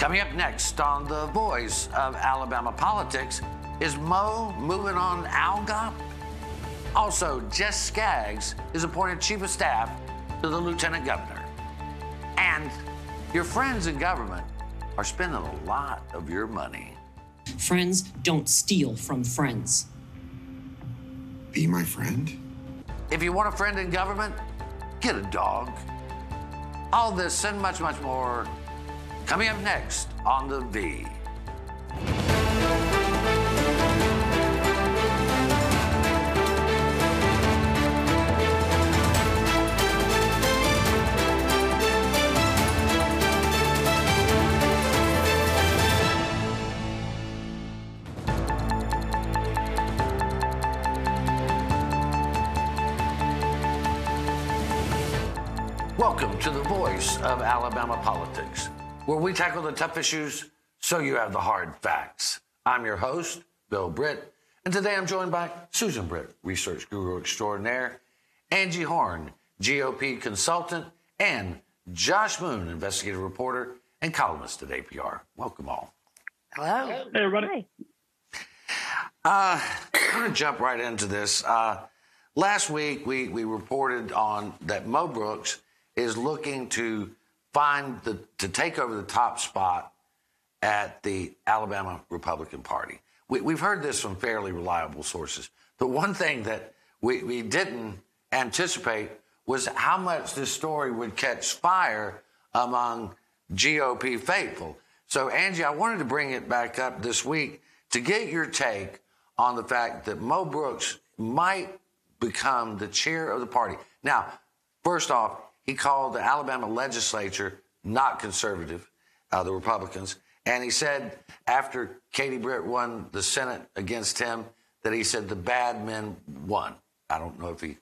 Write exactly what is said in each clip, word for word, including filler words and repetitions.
Coming up next on The Voice of Alabama Politics, is Mo moving on ALGA? Also, Jess Skaggs is appointed Chief of Staff to the Lieutenant Governor. And your friends in government are spending a lot of your money. Friends don't steal from friends. Be my friend. If you want a friend in government, get a dog. All this and much, much more coming up next on The V. Welcome to The Voice of Alabama Politics, where we tackle the tough issues so you have the hard facts. I'm your host, Bill Britt, and today I'm joined by Susan Britt, research guru extraordinaire, Angie Horn, G O P consultant, and Josh Moon, investigative reporter and columnist at A P R. Welcome all. Hello. Hey, everybody. Hi. Uh, I'm going to jump right into this. Uh, last week, we, we reported on that Mo Brooks is looking to find the to take over the top spot at the Alabama Republican Party. We, we've heard this from fairly reliable sources, but one thing that we, we didn't anticipate was how much this story would catch fire among G O P faithful. So, Angie, I wanted to bring it back up this week to get your take on the fact that Mo Brooks might become the chair of the party. Now, first off, he called the Alabama legislature not conservative, uh, the Republicans, and he said after Katie Britt won the Senate against him that he said the bad men won. I don't know if he...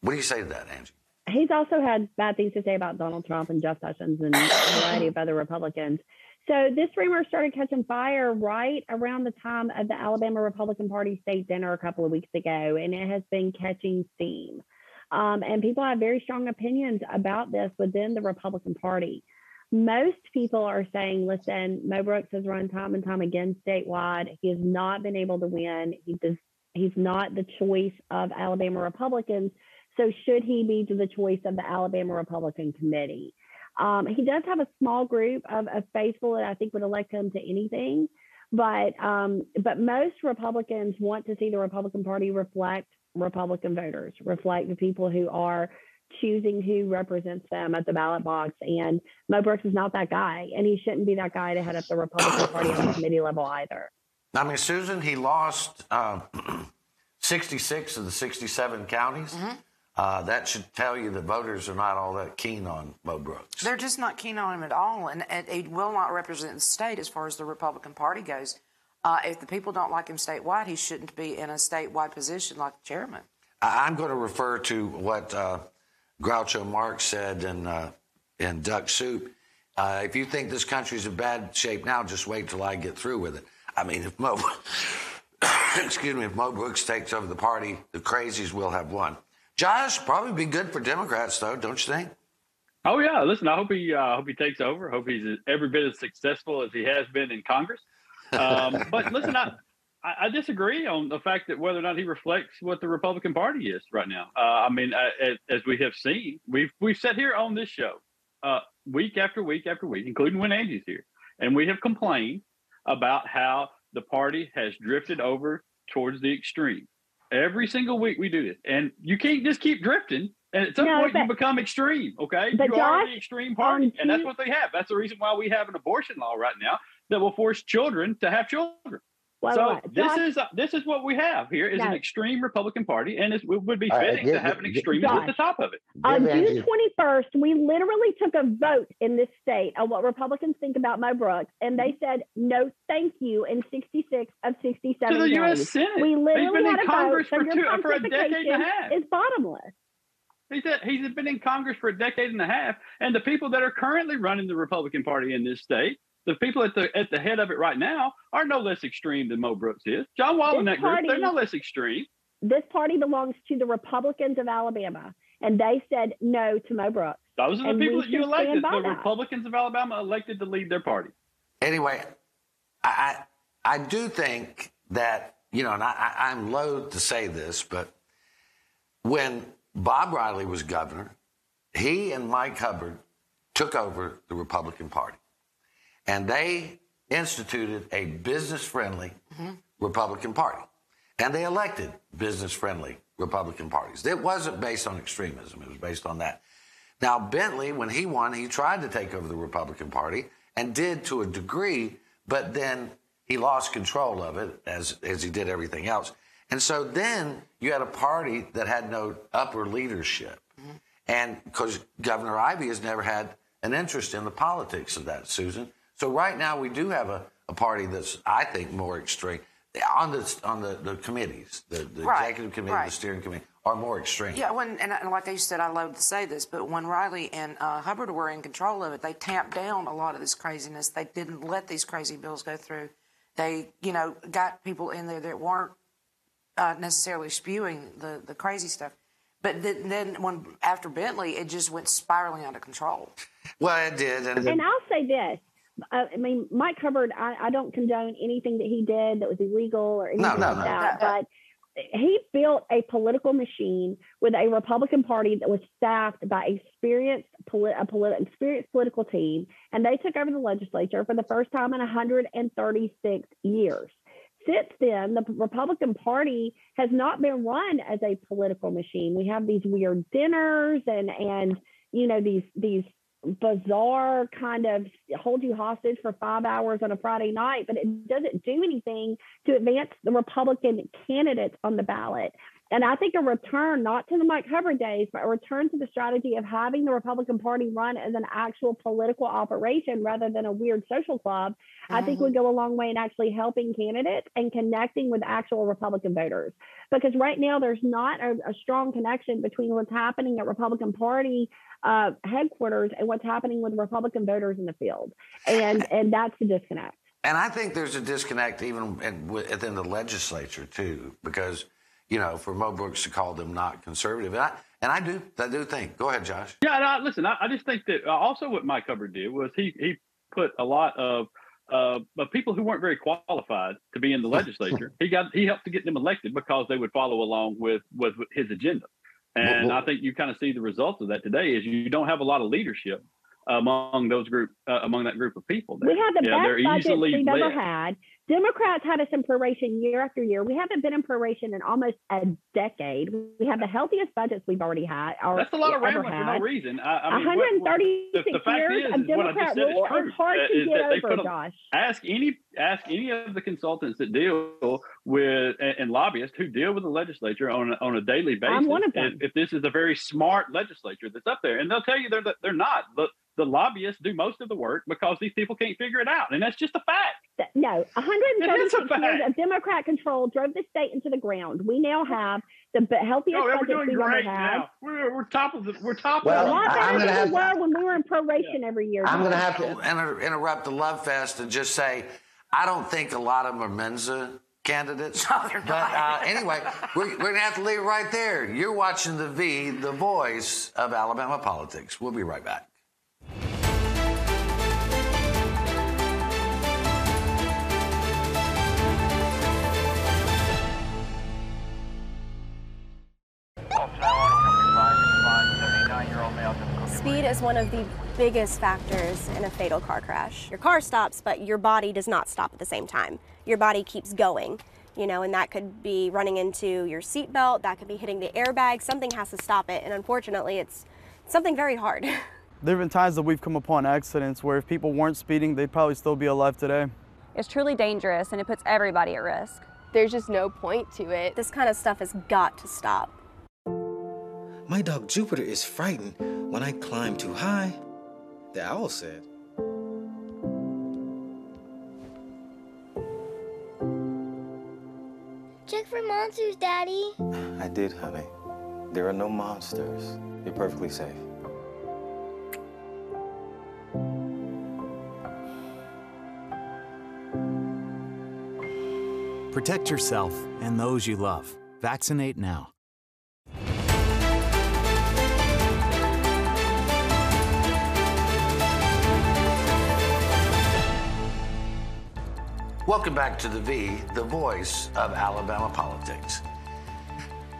What do you say to that, Angie? He's also had bad things to say about Donald Trump and Jeff Sessions and a variety of other Republicans. So this rumor started catching fire right around the time of the Alabama Republican Party state dinner a couple of weeks ago, and it has been catching steam. Um, and people have very strong opinions about this within the Republican Party. Most people are saying, listen, Mo Brooks has run time and time again statewide. He has not been able to win. He does, he's not the choice of Alabama Republicans. So should he be the choice of the Alabama Republican Committee? Um, he does have a small group of, of faithful that I think would elect him to anything. But, um, but most Republicans want to see the Republican Party reflect Republican voters, reflect the people who are choosing who represents them at the ballot box. And Mo Brooks is not that guy, and he shouldn't be that guy to head up the Republican Party on the committee level either. I mean, Susan, he lost uh, sixty-six of the sixty-seven counties. Mm-hmm. Uh, that should tell you that voters are not all that keen on Mo Brooks. They're just not keen on him at all, and it will not represent the state as far as the Republican Party goes. Uh, if the people don't like him statewide, he shouldn't be in a statewide position like chairman. I'm going to refer to what uh, Groucho Marx said in, uh, in Duck Soup. Uh, if you think this country's in bad shape now, just wait till I get through with it. I mean, if Mo, excuse me, if Mo Brooks takes over the party, the crazies will have won. Josh, probably be good for Democrats, though, don't you think? Oh, yeah. Listen, I hope he, uh, hope he takes over. I hope he's every bit as successful as he has been in Congress. um, but listen, I, I disagree on the fact that whether or not he reflects what the Republican Party is right now. Uh, I mean, I, as, as we have seen, we've we've sat here on this show uh, week after week after week, including when Angie's here, and we have complained about how the party has drifted over towards the extreme. Every single week we do this, and you can't just keep drifting. And at some no, point, but, you become extreme, okay? You are the extreme party, um, and that's what they have. That's the reason why we have an abortion law right now that will force children to have children. Well, so well, this Josh, is uh, this is what we have here is no. an extreme Republican Party, and it would be fitting uh, to have an extremist Josh, at the top of it. On June twenty-first, we literally took a vote in this state on what Republicans think about Mo Brooks, and they said, no, thank you, in sixty-six of sixty-seven to the U S Senate. We literally had a Congress vote, for, so two, for a decade and a half. It's bottomless. He said he's been in Congress for a decade and a half, and the people that are currently running the Republican Party in this state, the people at the at the head of it right now, are no less extreme than Mo Brooks is. John Wall and that group, they're no less extreme. This party belongs to the Republicans of Alabama. And they said no to Mo Brooks. Those are the people that you elected. The Republicans of Alabama elected to lead their party. Anyway, I I do think that, you know, and I, I'm loath to say this, but when Bob Riley was governor, he and Mike Hubbard took over the Republican Party. And they instituted a business-friendly mm-hmm. Republican Party. And they elected business-friendly Republican parties. It wasn't based on extremism. It was based on that. Now, Bentley, when he won, he tried to take over the Republican Party and did to a degree, but then he lost control of it as, as he did everything else. And so then you had a party that had no upper leadership. Mm-hmm. And because Governor Ivey has never had an interest in the politics of that, Susan. So right now we do have a, a party that's, I think, more extreme. On the on the, the committees, the, the right, executive committee, right. the steering committee, are more extreme. Yeah, when, and, and like I said, I loathe to say this, but when Riley and uh, Hubbard were in control of it, they tamped down a lot of this craziness. They didn't let these crazy bills go through. They, you know, got people in there that weren't uh, necessarily spewing the, the crazy stuff. But then, then when after Bentley, it just went spiraling out of control. Well, it did. And, and I'll say this. I mean, Mike Hubbard, I, I don't condone anything that he did that was illegal or anything no, no, like no, that, no. but he built a political machine with a Republican Party that was staffed by experienced, polit- a polit- experienced political team, and they took over the legislature for the first time in one hundred thirty-six years. Since then, the Republican Party has not been run as a political machine. We have these weird dinners and, and you know, these these. bizarre kind of hold you hostage for five hours on a Friday night, but it doesn't do anything to advance the Republican candidates on the ballot. And I think a return, not to the Mike Hubbard days, but a return to the strategy of having the Republican Party run as an actual political operation rather than a weird social club, mm-hmm. I think would go a long way in actually helping candidates and connecting with actual Republican voters. Because right now there's not a, a strong connection between what's happening at Republican Party Uh, headquarters and what's happening with Republican voters in the field. And and that's the disconnect. And I think there's a disconnect even in, within the legislature, too, because, you know, for Mo Brooks to call them not conservative. And I, and I do I do think. Go ahead, Josh. Yeah, and I, listen, I, I just think that also what Mike Hubbard did was he, he put a lot of, uh, of people who weren't very qualified to be in the legislature. he got he helped to get them elected because they would follow along with, with his agenda. And well, well, I think you kind of see the results of that today is you don't have a lot of leadership among those group uh, among that group of people. There. We have the yeah, best budget we've led. ever had. Democrats had us in proration year after year. We haven't been in proration in almost a decade. We have the healthiest budgets we've already had. That's a lot of rambling for no reason. I, I mean, one hundred thirty-six what, what, years is, of Democrat rule is hard uh, to is get over, a, Josh. Ask any, ask any of the consultants that deal with and, and lobbyists who deal with the legislature on a, on a daily basis. I'm one of them. If, if this is a very smart legislature that's up there, and they'll tell you they're they're not. The, the lobbyists do most of the work because these people can't figure it out, and that's just a fact. No, one hundred thirty-six years of Democrat control drove the state into the ground. We now have the healthiest oh, yeah, budget we've ever had. We're, we're top of the we're top well, of the. A lot better than we were when we were in proration yeah. every year. I'm going to have to inter- interrupt the love fest and just say, I don't think a lot of them are Mensa candidates. No, they're not. But uh, anyway, we're, we're going to have to leave it right there. You're watching The V, the voice of Alabama politics. We'll be right back. Speed is one of the biggest factors in a fatal car crash. Your car stops, but your body does not stop at the same time. Your body keeps going, you know, and that could be running into your seatbelt, that could be hitting the airbag. Something has to stop it, and unfortunately, it's something very hard. There have been times that we've come upon accidents where if people weren't speeding, they'd probably still be alive today. It's truly dangerous, and it puts everybody at risk. There's just no point to it. This kind of stuff has got to stop. My dog Jupiter is frightened when I climb too high, the owl said. Check for monsters, Daddy. I did, honey. There are no monsters. You're perfectly safe. Protect yourself and those you love. Vaccinate now. Welcome back to The V, the voice of Alabama politics.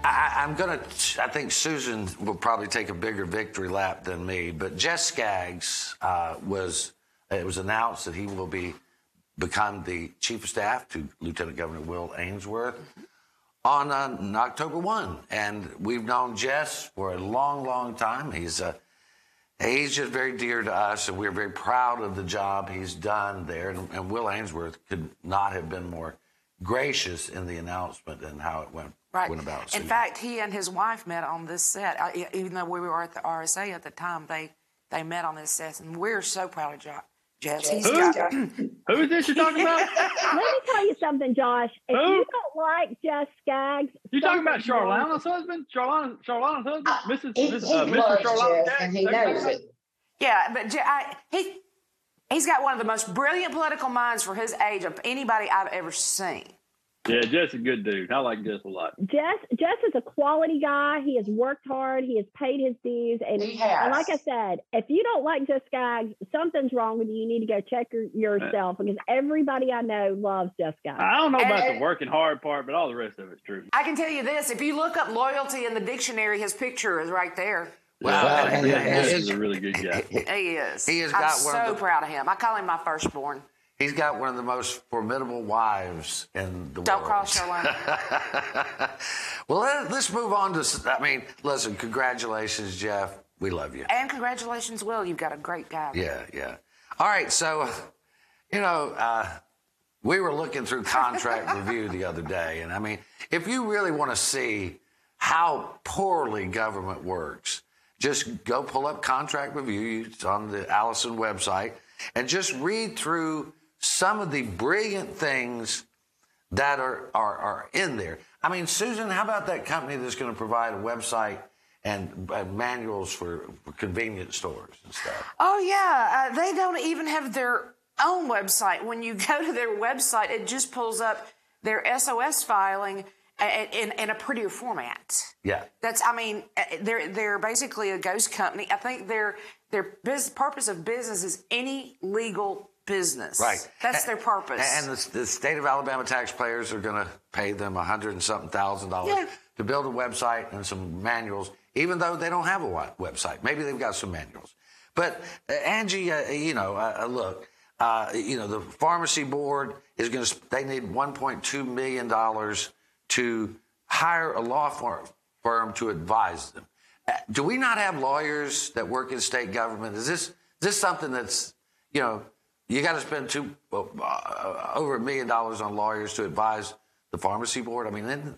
I, I'm going to, I think Susan will probably take a bigger victory lap than me, but Jess Skaggs uh, was, it was announced that he will be become the chief of staff to Lieutenant Governor Will Ainsworth on, uh, on October first. And we've known Jess for a long, long time. He's a, he's just very dear to us, and we're very proud of the job he's done there. And, and Will Ainsworth could not have been more gracious in the announcement and how it went. Right. About in fact, he and his wife met on this set. I, even though we were at the R S A at the time, they they met on this set, and we're so proud of Josh. Jeff, Jeff. He's Who? Got... Who is this you're talking about? Let me tell you something, Josh. If Who? You don't like Jeff Skaggs, you talking about Charlona's husband? Charlona, Charlona's husband, uh, Missus He, Missus He uh, Mister Charlona, Jeff, and he knows it. Yeah, but I, he he's got one of the most brilliant political minds for his age of anybody I've ever seen. Yeah, Jess is a good dude. I like Jess a lot. Jess, Jess is a quality guy. He has worked hard. He has paid his dues. And, he has. And like I said, if you don't like Jess Skaggs, something's wrong with you. You need to go check your, yourself because everybody I know loves Jess Skaggs. I don't know about and, the working hard part, but all the rest of it's true. I can tell you this. If you look up loyalty in the dictionary, his picture is right there. Well, well and, and, and Jess is a really good guy. He is. He has got I'm one so of the- proud of him. I call him my firstborn. He's got one of the most formidable wives in the Don't world. Don't cross your line. Well, let, let's move on to, I mean, listen, congratulations, Jeff. We love you. And congratulations, Will. You've got a great guy. Yeah, yeah. All right, so, you know, uh, we were looking through contract review the other day, and I mean, if you really want to see how poorly government works, just go pull up contract review. It's on the Allison website, and just read through some of the brilliant things that are, are, are in there. I mean, Susan, how about that company that's going to provide a website and uh, manuals for, for convenience stores and stuff? Oh, yeah. Uh, they don't even have their own website. When you go to their website, it just pulls up their S O S filing in, in, in a prettier format. Yeah. That's, I mean, they're, they're basically a ghost company. I think their, their biz, purpose of business is any legal business. Right. That's and, their purpose. And the, the state of Alabama taxpayers are going to pay them a hundred and something thousand dollars yeah. to build a website and some manuals, even though they don't have a website. Maybe they've got some manuals. But uh, Angie, uh, you know, uh, look, uh, you know, the pharmacy board is going to, they need one point two million dollars to hire a law firm, firm to advise them. Uh, do we not have lawyers that work in state government? Is this, is this something that's, you know, you got to spend two uh, over a million dollars on lawyers to advise the pharmacy board. I mean, then...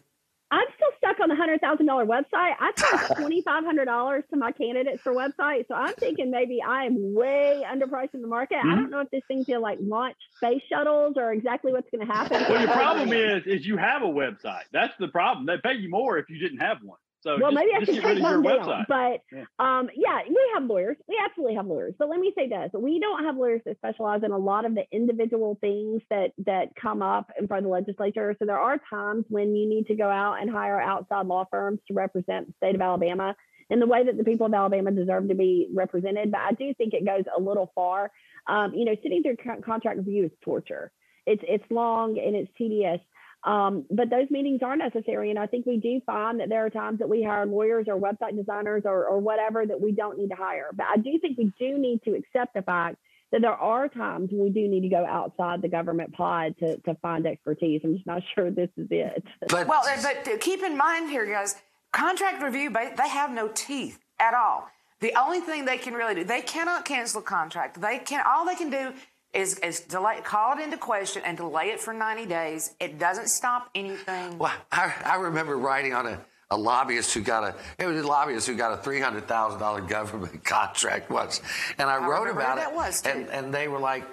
I'm still stuck on the hundred thousand dollar website. I paid twenty five hundred dollars to my candidates for website, so I'm thinking maybe I am way underpriced in the market. Mm-hmm. I don't know if this thing's gonna like launch space shuttles or exactly what's gonna happen. Well, your problem is is you have a website. That's the problem. They pay you more if you didn't have one. So well, just, maybe I should take one down, but yeah. Um, yeah, we have lawyers. We absolutely have lawyers. But let me say this. We don't have lawyers that specialize in a lot of the individual things that, that come up in front of the legislature. So there are times when you need to go out and hire outside law firms to represent the state of Alabama in the way that the people of Alabama deserve to be represented. But I do think it goes a little far. Um, you know, sitting through con- contract review is torture. It's It's long and it's tedious. Um, but those meetings are necessary. And I think we do find that there are times that we hire lawyers or website designers or, or whatever that we don't need to hire. But I do think we do need to accept the fact that there are times we do need to go outside the government pod to, to find expertise. I'm just not sure this is it. But, well, but keep in mind here, guys, contract review, they have no teeth at all. The only thing they can really do, they cannot cancel a contract. They can, all they can do Is is delay, call it into question and delay it for ninety days. It doesn't stop anything. Well, I, I remember writing on a, a lobbyist who got a it was a lobbyist who got a three hundred thousand dollar government contract once, and I, I wrote about it. That was too. And and they were like,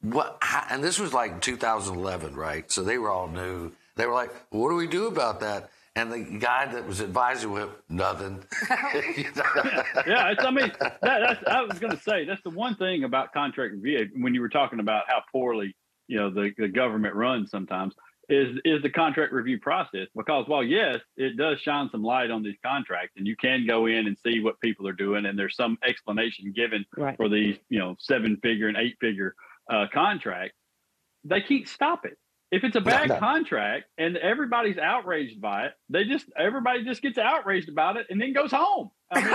what? How, and this was like two thousand eleven, right? So they were all new. They were like, what do we do about that? And the guy that was advising him, nothing. yeah, yeah it's, I mean, that, that's, I was going to say, that's the one thing about contract review, when you were talking about how poorly, you know, the, the government runs sometimes, is is the contract review process. Because while, yes, it does shine some light on these contracts, and you can go in and see what people are doing, and there's some explanation given right. for these, you know, seven-figure and eight-figure uh, contracts, they can't stop it. If it's a bad no, no. contract and everybody's outraged by it, they just everybody just gets outraged about it and then goes home. I mean,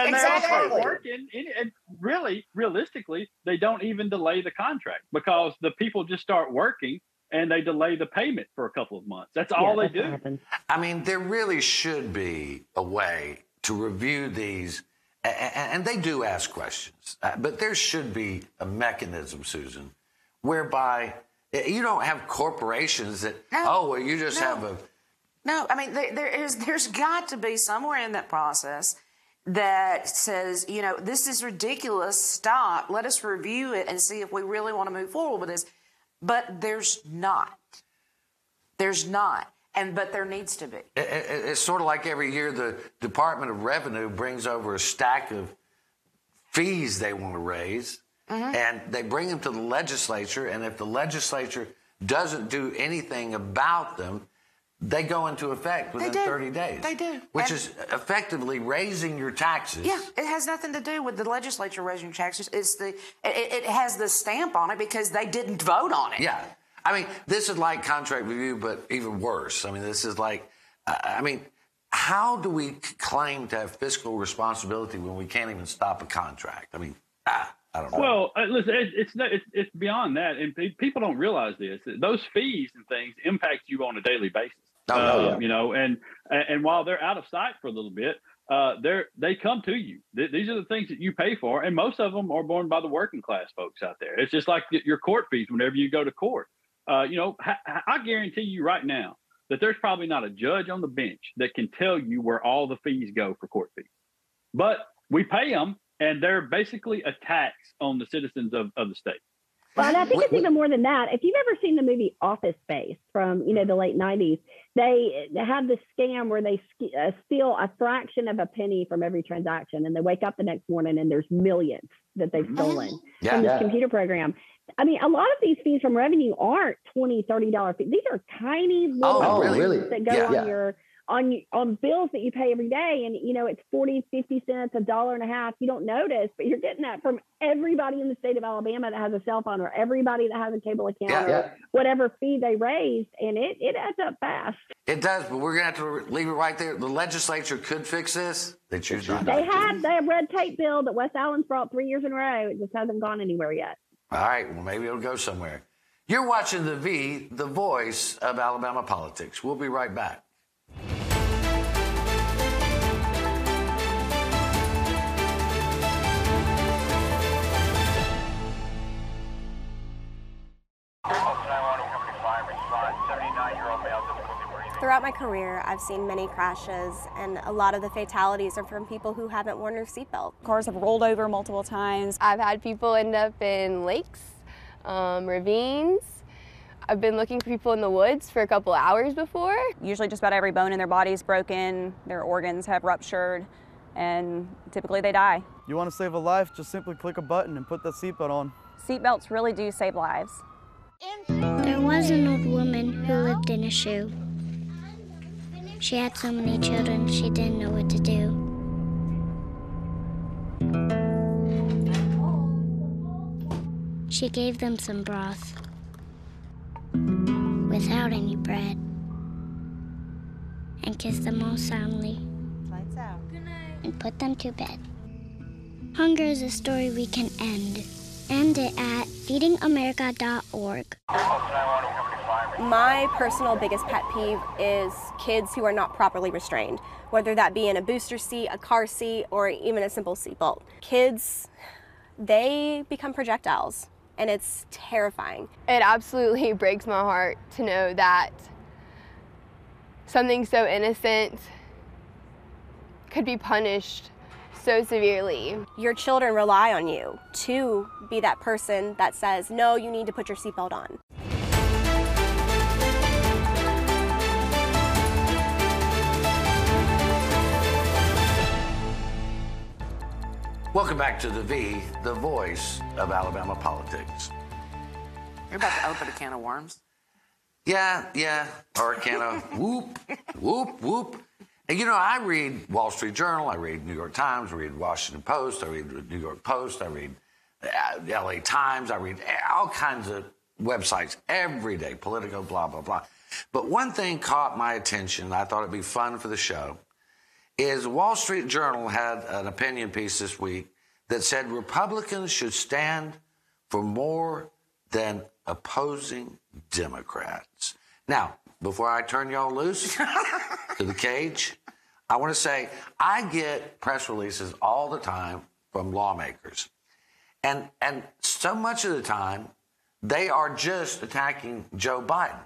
and, and exactly. they all start working. And, and really, realistically, they don't even delay the contract because the people just start working and they delay the payment for a couple of months. That's all yeah, they that's do. I mean, there really should be a way to review these. And they do ask questions, but there should be a mechanism, Susan, whereby you don't have corporations that, no, oh, well, you just no. have a... No, I mean, there, there is, there's got to be somewhere in that process that says, you know, this is ridiculous, stop, let us review it and see if we really want to move forward with this. But there's not. There's not. And but there needs to be. It, it, it's sort of like every year the Department of Revenue brings over a stack of fees they want to raise, mm-hmm. and they bring them to the legislature, and if the legislature doesn't do anything about them, they go into effect within thirty days. They do. Which and is effectively raising your taxes. Yeah, it has nothing to do with the legislature raising your taxes. It's the, it, it has the stamp on it because they didn't vote on it. Yeah. I mean, this is like contract review, but even worse. I mean, this is like, uh, I mean, how do we claim to have fiscal responsibility when we can't even stop a contract? I mean, ah, I don't know. Well, uh, listen, it, it's, it's it's beyond that. And people don't realize this. Those fees and things impact you on a daily basis, oh, no, uh, yeah. you know, and, and while they're out of sight for a little bit, uh, they're, they come to you. Th- these are the things that you pay for. And most of them are borne by the working class folks out there. It's just like your court fees whenever you go to court. Uh, you know, ha- I guarantee you right now that there's probably not a judge on the bench that can tell you where all the fees go for court fees. But we pay them, and they're basically a tax on the citizens of, of the state. Well, and I think it's even more than that. If you've ever seen the movie Office Space from, you know, the late nineties, they have this scam where they uh, steal a fraction of a penny from every transaction, and they wake up the next morning and there's millions that they've stolen yeah, from this yeah. computer program. I mean, a lot of these fees from revenue aren't twenty dollars, thirty dollars fees. These are tiny little oh, fees really? that go yeah, on yeah. your on on bills that you pay every day. And, you know, it's forty, fifty cents, a dollar and a half. You don't notice, but you're getting that from everybody in the state of Alabama that has a cell phone or everybody that has a cable account yeah, or yeah. whatever fee they raised. And it, it adds up fast. It does, but we're going to have to leave it right there. The legislature could fix this. They choose not to. They have a red tape bill that West Allen's brought three years in a row. It just hasn't gone anywhere yet. All right, well, maybe it'll go somewhere. You're watching The V, the voice of Alabama politics. We'll be right back. Throughout my career, I've seen many crashes, and a lot of the fatalities are from people who haven't worn their seatbelt. Cars have rolled over multiple times. I've had people end up in lakes, um, ravines. I've been looking for people in the woods for a couple hours before. Usually just about every bone in their body is broken, their organs have ruptured, and typically they die. You want to save a life, just simply click a button and put that seatbelt on. Seatbelts really do save lives. There was an old woman who lived in a shoe. She had so many children, she didn't know what to do. She gave them some broth without any bread and kissed them all soundly. Lights out. Good night. And put them to bed. Hunger is a story we can end. End it at feeding america dot org. My personal biggest pet peeve is kids who are not properly restrained, whether that be in a booster seat, a car seat, or even a simple seatbelt. Kids, they become projectiles, and it's terrifying. It absolutely breaks my heart to know that something so innocent could be punished so severely. Your children rely on you to be that person that says, no, you need to put your seatbelt on. Welcome back to The V, the voice of Alabama politics. You're about to open a can of worms. Yeah, yeah, or a can of whoop, whoop, whoop. And, you know, I read Wall Street Journal, I read New York Times, I read Washington Post, I read New York Post, I read uh, L A Times, I read all kinds of websites every day, Politico, blah, blah, blah. But one thing caught my attention, and I thought it'd be fun for the show, is Wall Street Journal had an opinion piece this week that said Republicans should stand for more than opposing Democrats. Now, before I turn y'all loose to the cage, I want to say I get press releases all the time from lawmakers. And, and so much of the time, they are just attacking Joe Biden.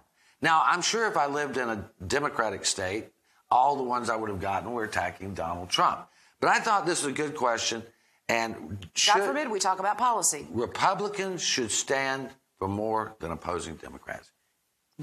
Now, I'm sure if I lived in a Democratic state, all the ones I would have gotten were attacking Donald Trump. But I thought this was a good question. And should, God forbid we talk about policy. Republicans should stand for more than opposing Democrats.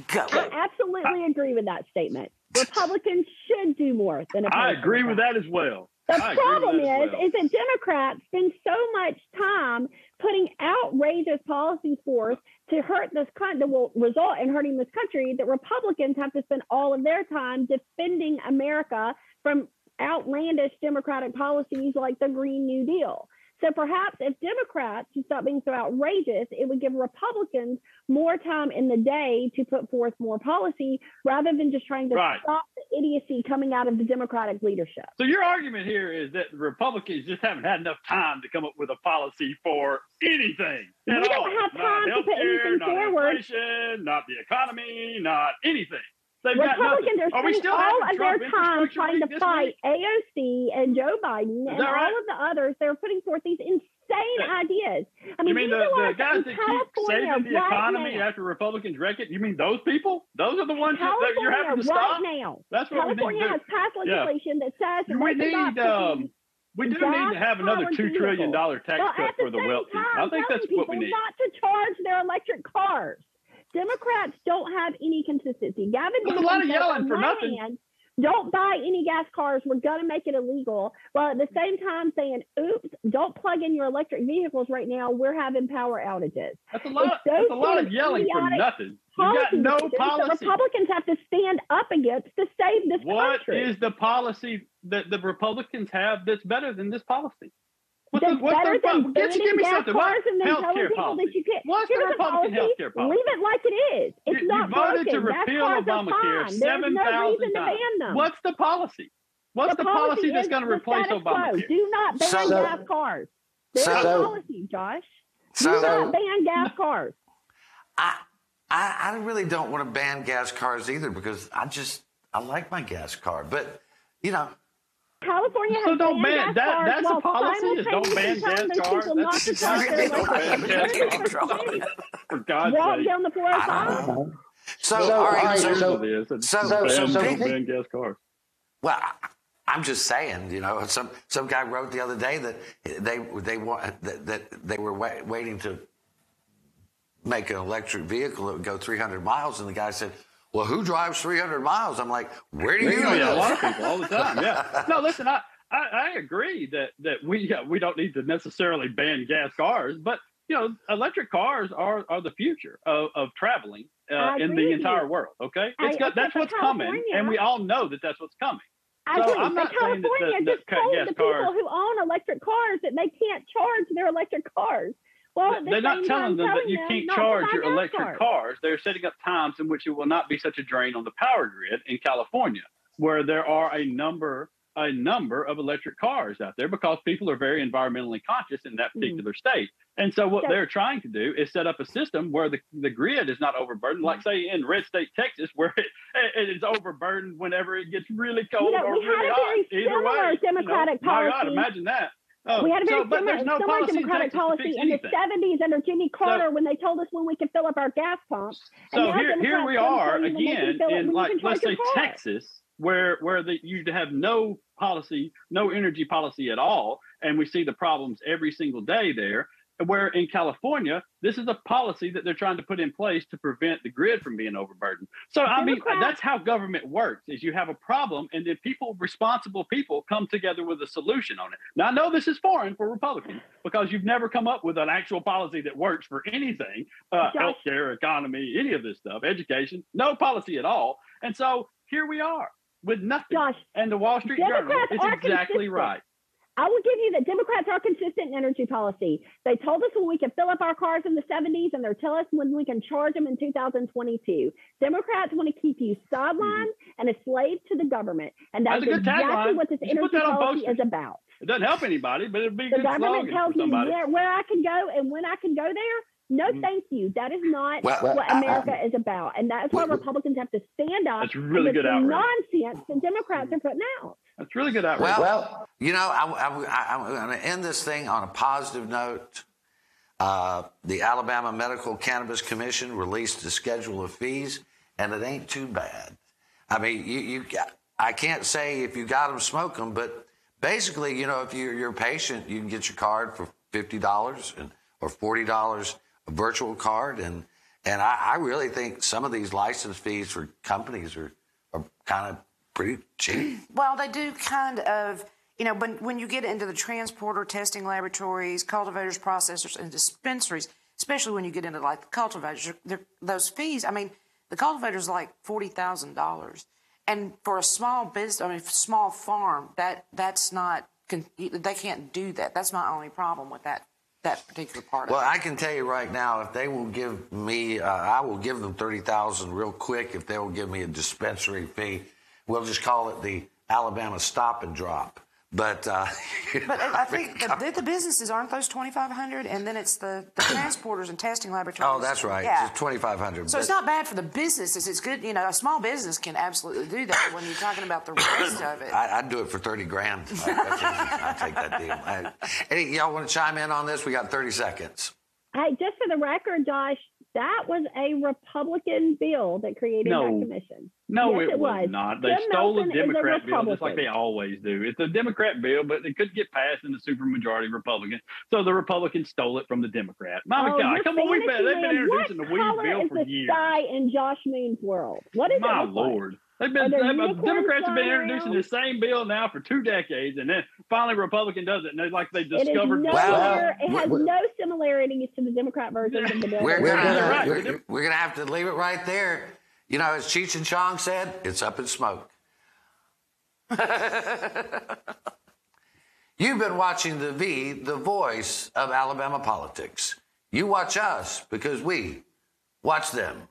Go. I absolutely I, agree with that statement. Republicans should do more than opposing Democrats. I agree with that as well. The I problem that is, well. is that Democrats spend so much time putting outrageous policies forth to hurt this country, that will result in hurting this country, that Republicans have to spend all of their time defending America from outlandish Democratic policies like the Green New Deal. So perhaps if Democrats should stop being so outrageous, it would give Republicans more time in the day to put forth more policy rather than just trying to right. stop the idiocy coming out of the Democratic leadership. So your argument here is that Republicans just haven't had enough time to come up with a policy for anything. We don't all. have time not to put anything not forward. Inflation, not the economy, not anything. They've Republicans are spending all of Trump their time trying to fight A O C and Joe Biden and right? all of the others. They're putting forth these insane yeah. ideas. I mean, you mean the, the guys that keep saving the economy right after Republicans wreck it? You mean those people? Those are the ones that, that you're having to right stop? Now. That's what California we need to do. has passed legislation yeah. that says we need. Um, we do need to have another two trillion dollars tax well, cut for the wealthy. Time, I think that's what we need. Not to charge their electric cars. Democrats don't have any consistency. Gavin Newsom, a lot of yelling for nothing. Hand, don't buy any gas cars. We're going to make it illegal. While at the same time saying, oops, don't plug in your electric vehicles right now. We're having power outages. That's a lot, that's a lot of yelling for nothing. You got no policy. The Republicans have to stand up against to save this what country. What is the policy that the Republicans have that's better than this policy? What's the, what's better the, than banning gas cars and then telling people that you can't. What's the Republican health care policy? Leave it like it is. It's you, not you voted broken. to repeal Obamacare seven thousand no times. What's the policy? What's the, the policy, policy that's going to replace Obamacare? Do not ban so, gas cars. There's so, a policy, Josh. Do so, not ban gas cars. I, I, I really don't want to ban gas cars either because I just, I like my gas car. But, you know. California has so don't ban that. That's a policy. Don't ban gas cars. That's exactly don't ban gas cars. For God's sake. Down the floor. So, so, all right. So, so, so, so, so, so don't ban gas cars. Well, I'm just saying, you know, some some guy wrote the other day that they they want that, that they were wa- waiting to make an electric vehicle that would go three hundred miles, and the guy said, well, who drives three hundred miles? I'm like, where do you know? Yeah, a lot of people all the time. Yeah. No, listen, I, I, I agree that that we uh, we don't need to necessarily ban gas cars, but you know, electric cars are, are the future of, of traveling uh, in the entire world. Okay, it's I, got, that's what's California, coming, and we all know that that's what's coming. I so agree. I'm not California that the, just the told the people cars, who own electric cars that they can't charge their electric cars. Well, the they're not telling them that you can't charge your electric cars. They're setting up times in which it will not be such a drain on the power grid in California, where there are a number a number of electric cars out there because people are very environmentally conscious in that particular mm-hmm. state. And so what so, they're trying to do is set up a system where the, the grid is not overburdened, like, say, in red state Texas, where it, it is overburdened whenever it gets really cold you know, or really hot. Either way, Democratic you know, my God, imagine that. Oh, we had a very so, similar, no similar Democratic policy in anything. the seventies under Jimmy Carter so, when they told us when we could fill up our gas pumps. And so here, here we are again in, like, let's say Texas, where where the, you have no policy, no energy policy at all, and we see the problems every single day there. Where in California, this is a policy that they're trying to put in place to prevent the grid from being overburdened. So, I mean, that's how government works, is you have a problem, and then people, responsible people, come together with a solution on it. Now, I know this is foreign for Republicans, because you've never come up with an actual policy that works for anything, uh, healthcare, economy, any of this stuff, education, no policy at all. And so here we are with nothing. Josh, and the Wall Street Journal is exactly right. I will give you that Democrats are consistent in energy policy. They told us when we could fill up our cars in the seventies, and they're telling us when we can charge them in two thousand twenty-two. Democrats want to keep you sidelined mm-hmm. and a slave to the government. And that's, that's exactly what this energy policy is about. It doesn't help anybody, but it'd be a good slogan. The government tells you where, where I can go and when I can go there. No, thank you. That is not well, well, what America I, I, is about. And that's why well, Republicans have to stand up. That's really good outrage. Nonsense that Democrats are putting out. That's really good outrage. Well, well you know, I, I, I, I'm going to end this thing on a positive note. Uh, the Alabama Medical Cannabis Commission released a schedule of fees, and it ain't too bad. I mean, you, you I can't say if you got them, smoke them, but basically, you know, if you're, you're a patient, you can get your card for fifty dollars and or forty dollars. A virtual card, and and I, I really think some of these license fees for companies are, are kind of pretty cheap. Well, they do kind of, you know, when, when you get into the transporter, testing laboratories, cultivators, processors, and dispensaries, especially when you get into, like, the cultivators, those fees, I mean, the cultivator's like forty thousand dollars. And for a small business, I mean, small farm, that that's not, they can't do that. That's my only problem with that. That particular part well, of it. Well, I can tell you right now, if they will give me, uh, I will give them thirty thousand dollars real quick if they will give me a dispensary fee. We'll just call it the Alabama Stop and Drop. But uh, but know, I think the, the businesses aren't those twenty-five hundred dollars, and then it's the, the transporters and testing laboratories. Oh, that's right. Yeah. It's twenty-five hundred dollars. So it's not bad for the businesses. It's good. You know, a small business can absolutely do that. When you're talking about the rest of it, I, I'd do it for thirty grand. I, I'd take that deal. I, hey, y'all want to chime in on this? We got thirty seconds. Hey, just for the record, Josh, that was a Republican bill that created no. that commission. No, yes, it, it was. was not. They Jim stole Nelson a Democrat a bill, just like they always do. It's a Democrat bill, but it could get passed in the supermajority Republican. So the Republicans stole it from the Democrat. My oh, God, come on, we've been, they've been introducing what the weed bill for the years. What is the sky in Josh Moon's world? What is My it Lord. Like? They've been they've, Democrats have been introducing around? the same bill now for two decades, and then finally Republican does it, and they like they discovered. It, no wow. it has we're, no similarities to the Democrat version of the bill. We're going right. we're, we're to have to leave it right there. You know, as Cheech and Chong said, it's up in smoke. You've been watching The V, the voice of Alabama politics. You watch us because we watch them.